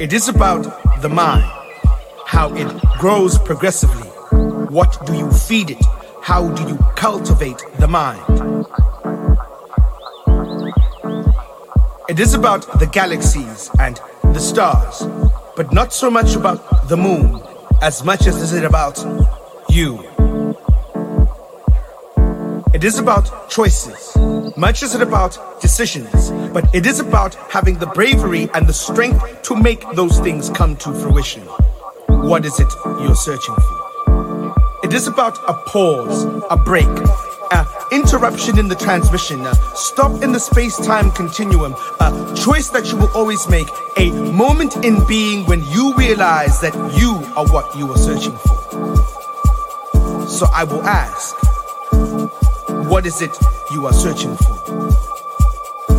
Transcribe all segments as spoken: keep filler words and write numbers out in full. It is about the mind, how it grows progressively. What do you feed it? How do you cultivate the mind? It is about the galaxies and the stars, but not so much about the moon as much as is it about you. It is about choices, much as it about decisions, but it is about having the bravery and the strength to make those things come to fruition. What is it you're searching for? It is about a pause, a break, an interruption in the transmission, a stop in the space-time continuum, a choice that you will always make, a moment in being when you realize that you are what you are searching for. So I will ask, what is it you are searching for?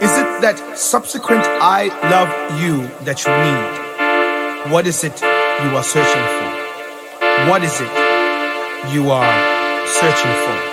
Is it that subsequent I love you that you need? What is it you are searching for? What is it you are searching for?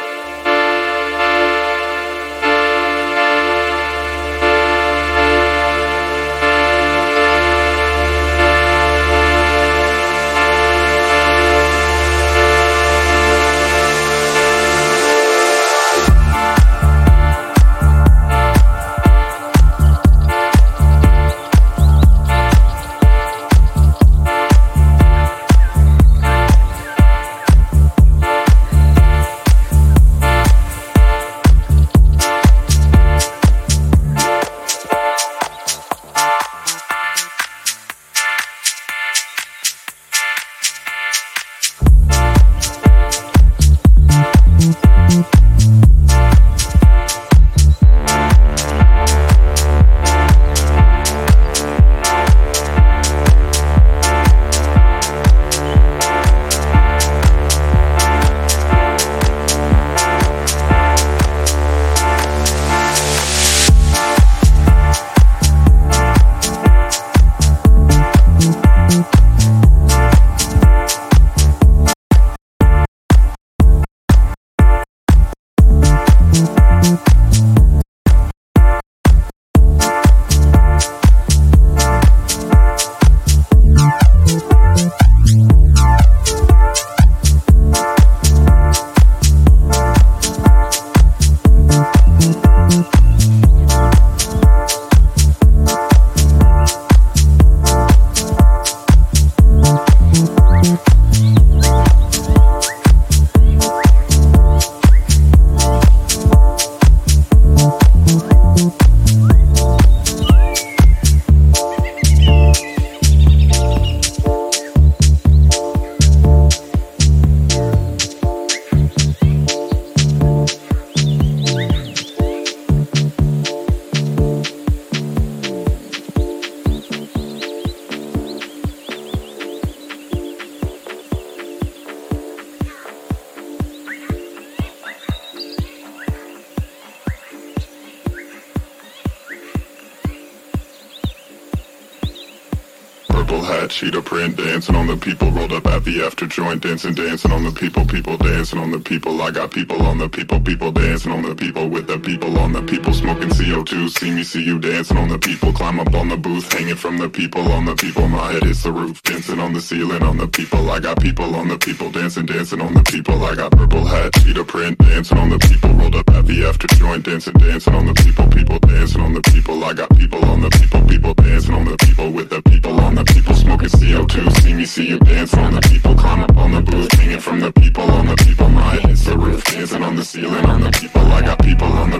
Cheetah print, dancing on the people, rolled up at the after joint, dancing, dancing on the people, people dancing on the people. I got people on the people, people dancing on the people, with the people on the people, smoking C O two. See me, see you dancing on the people, climb up on the booth, hanging from the people, on the people. My head hits the roof, dancing on the ceiling, on the people. I got people on the people, dancing, dancing on the people. I got purple hat, cheetah print, dancing on the people, rolled up at the after joint. joint dancing, dancing on the people, people dancing on the people. I got people on the people, people dancing on the people with the people on the people. Smoking C O two, see me, see you dance on the people. Climb up on the booth, hanging from the people on the people. My head's the roof, dancing on the ceiling on the people. I got people on the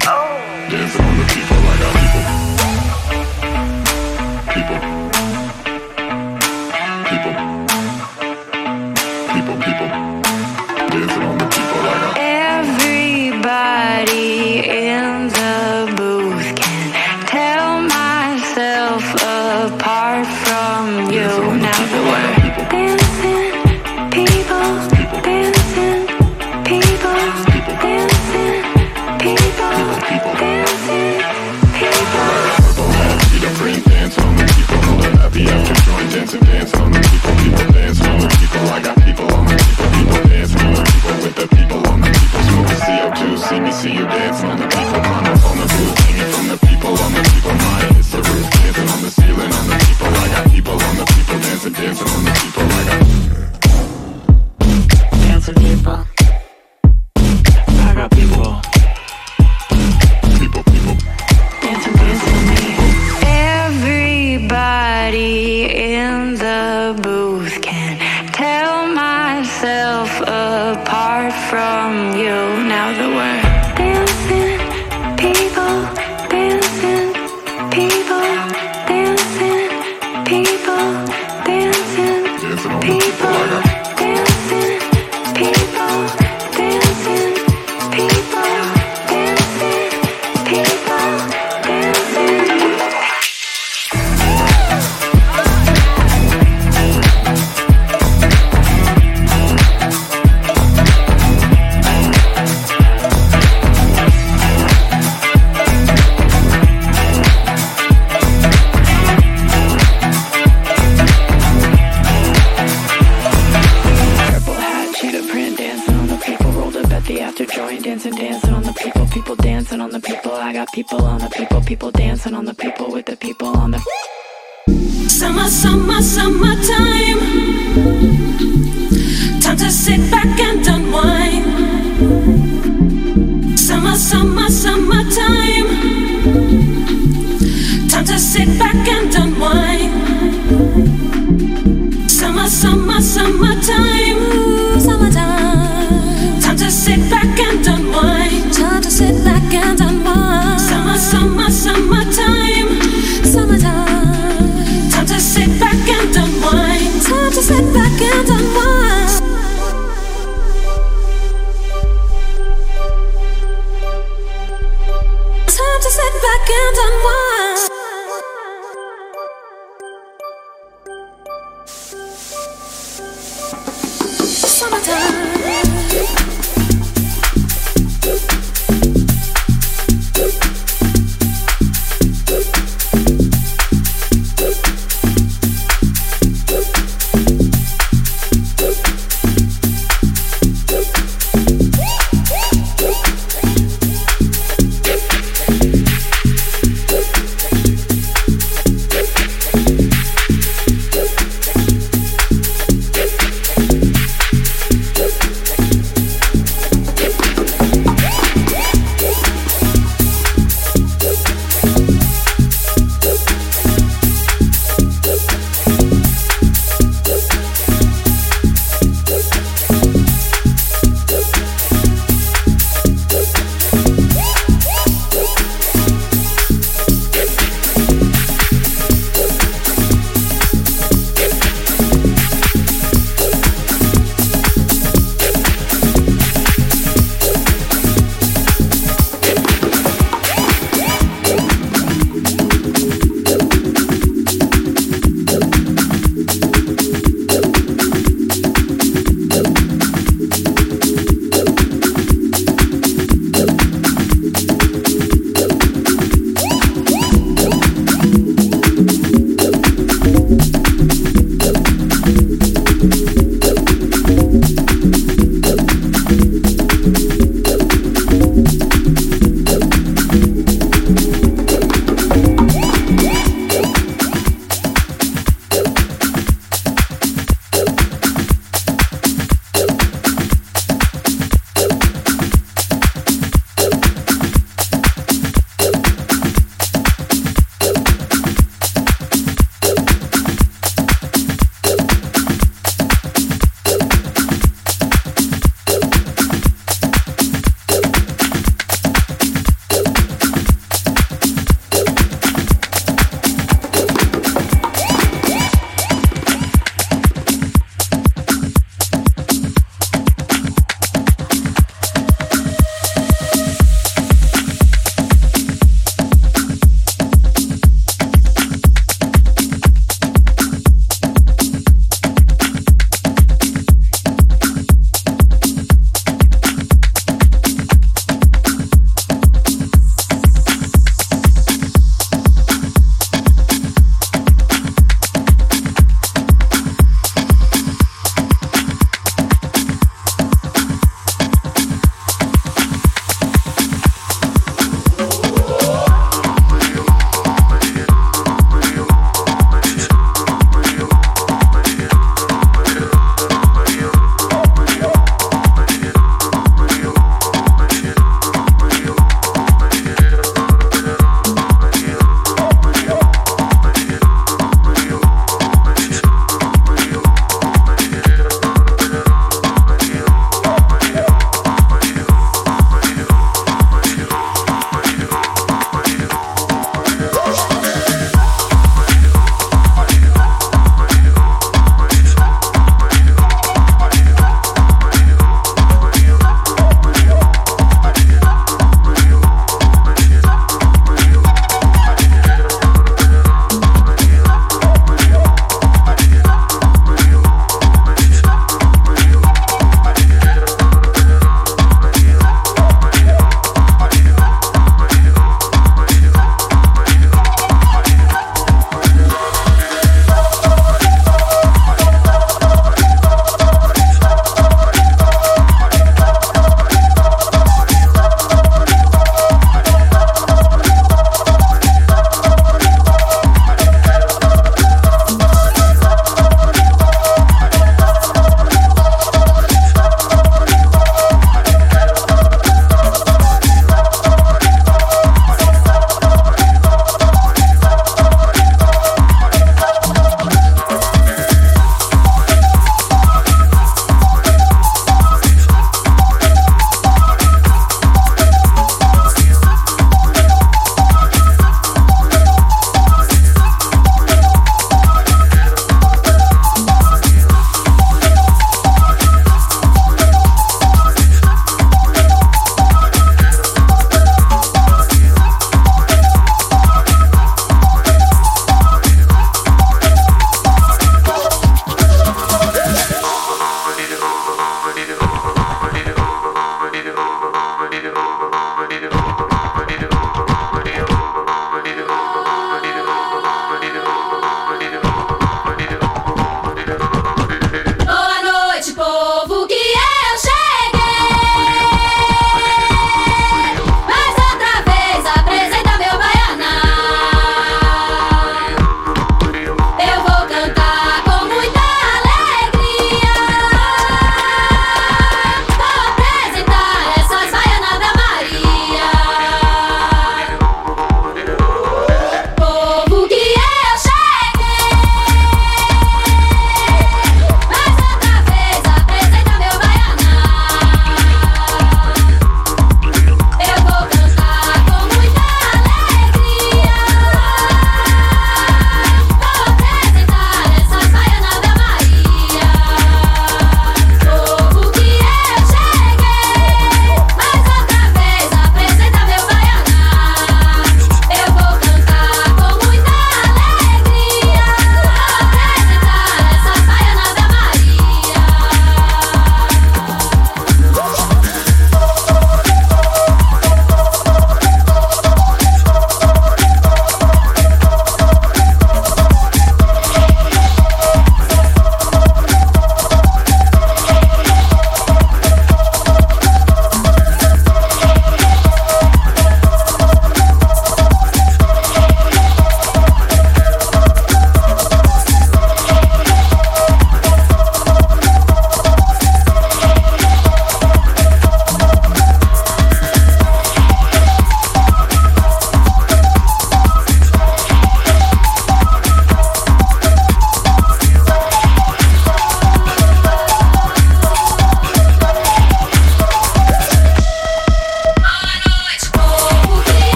dancing on the people. I got people, people, people, people, people dancing on the people. I got everybody in the booth can tell myself apart from you. Now we're dancing people, dancing people, dancing people, dancing people. Purple hat, Peter Green, dance on the people. Hold it happy after joint, dance and dance on the people. People dance on the people. I got people on the people. People dance on the people with the people on the people. Smoking C O two, see me, see you dancing on the people. Climb up on the booth, hanging from the people on the people. My hits the roof, dancing on the ceiling on the people. I got people on the people, dancing, dancing on the people. I got dancing people. I got people. People, people. Dancing, dancing on me. Everybody in the booth can tell myself apart from you. Now the word. People on the people, people dancing on the people with the people on the summer, summer, summertime. Time to sit back and unwind. Summer, summer, summertime. Time to sit back and unwind. Summer, summer, summertime. Ooh, summertime. Time to sit back and unwind. Time to sit back and unwind. Summer, summertime, summertime. Time to sit back and unwind. Time to sit back and unwind. Time to sit back and unwind. Summertime.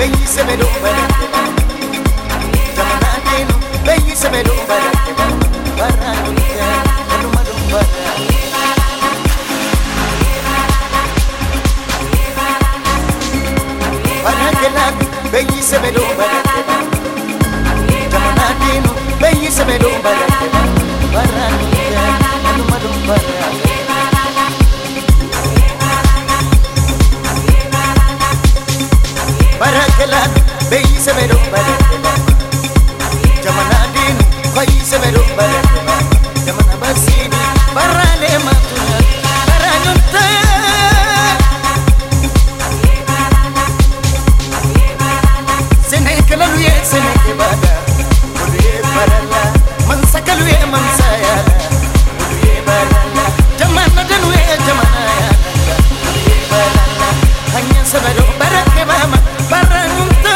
When you say me do when you say me do when you say me do when you say me Barakelat, be se me rompa, jamana din, koi se me rompa, jamana basini, barale matuna, baranunta. Seneke la luye, seneke bada, luye barala, mansaka luye mansaya, luye barala, jamana din luye jamana ya, luye barala, hanya se me rompa, barake mama. Barranunta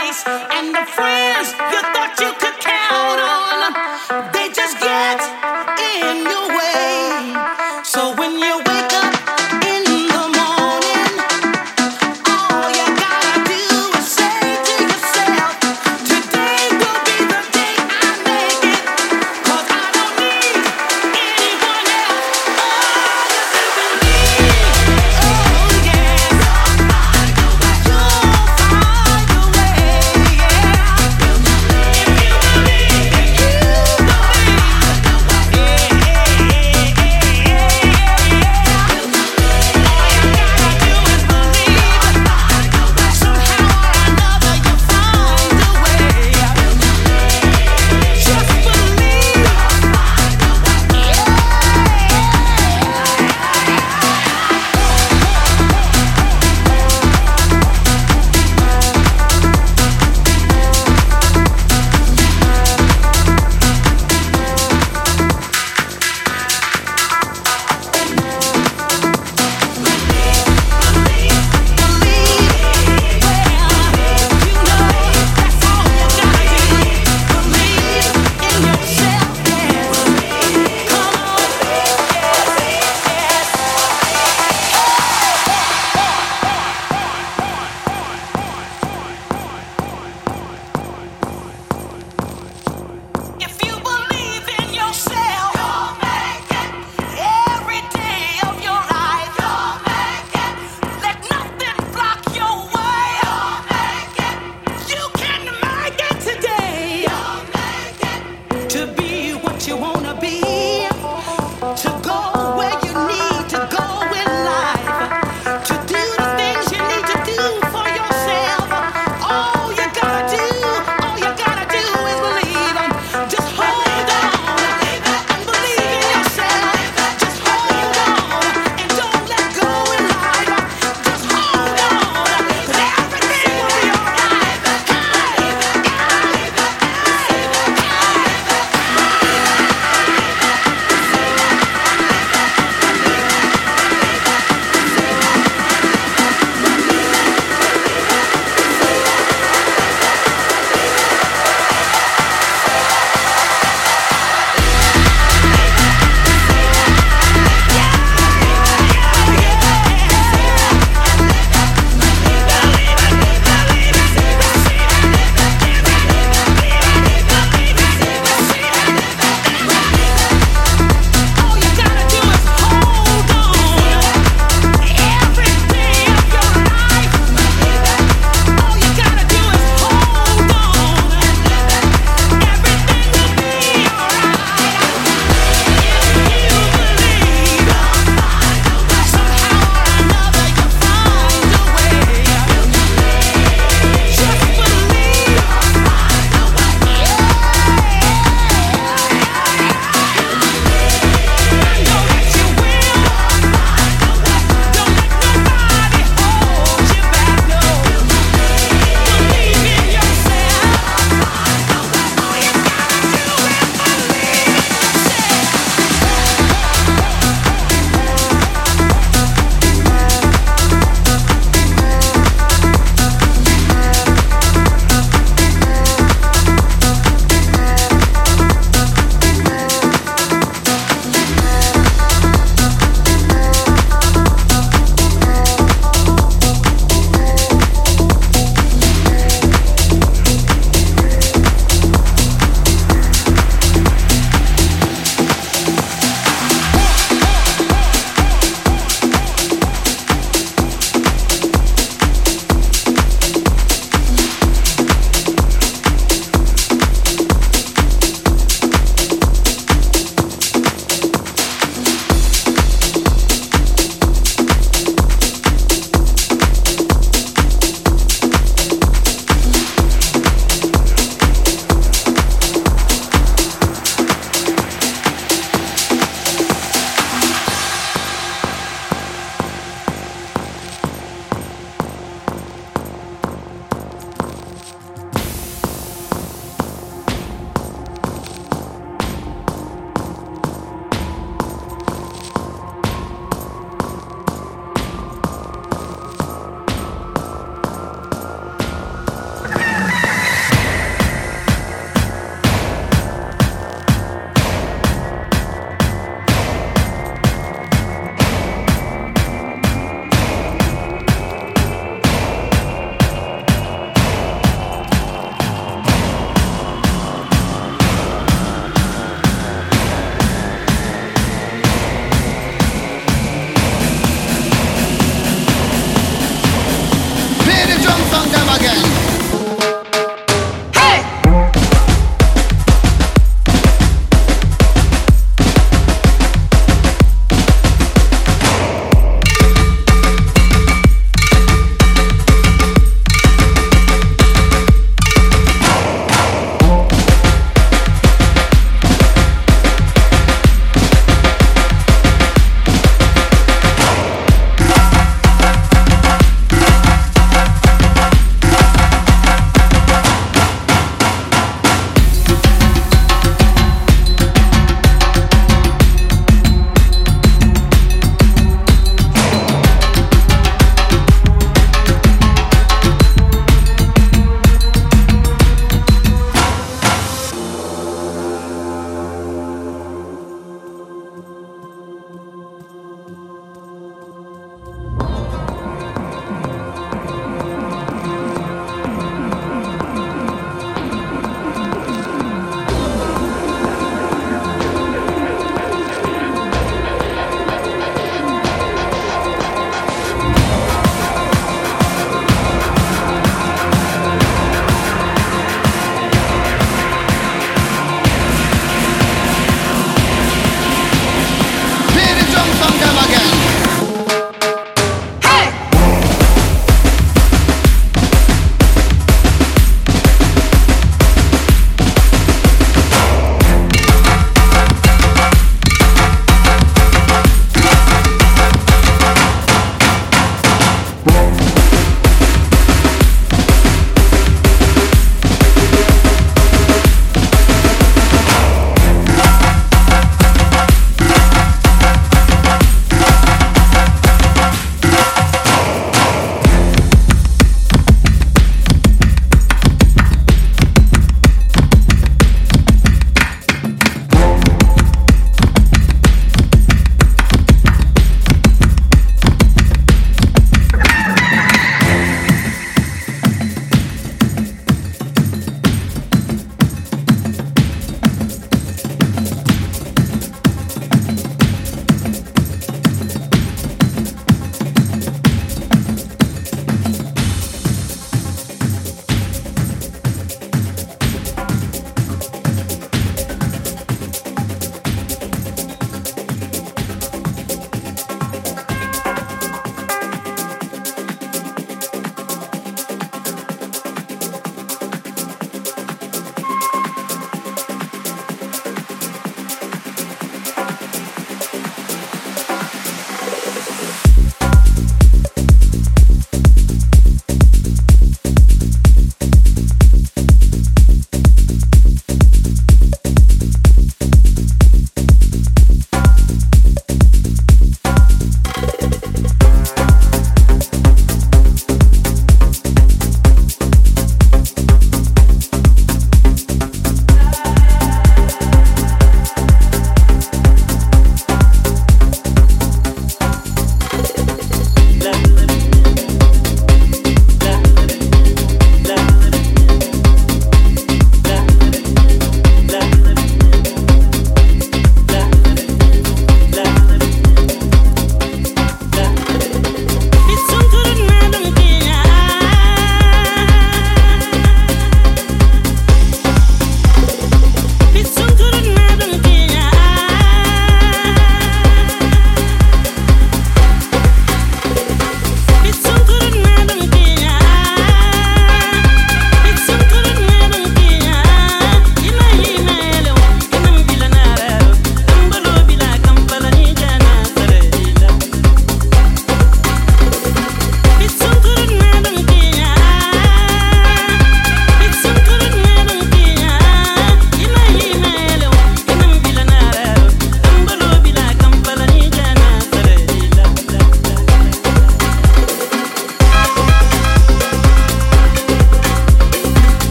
face and the friends you thought you could count on, they just get in your way. So when you wake up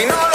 Si no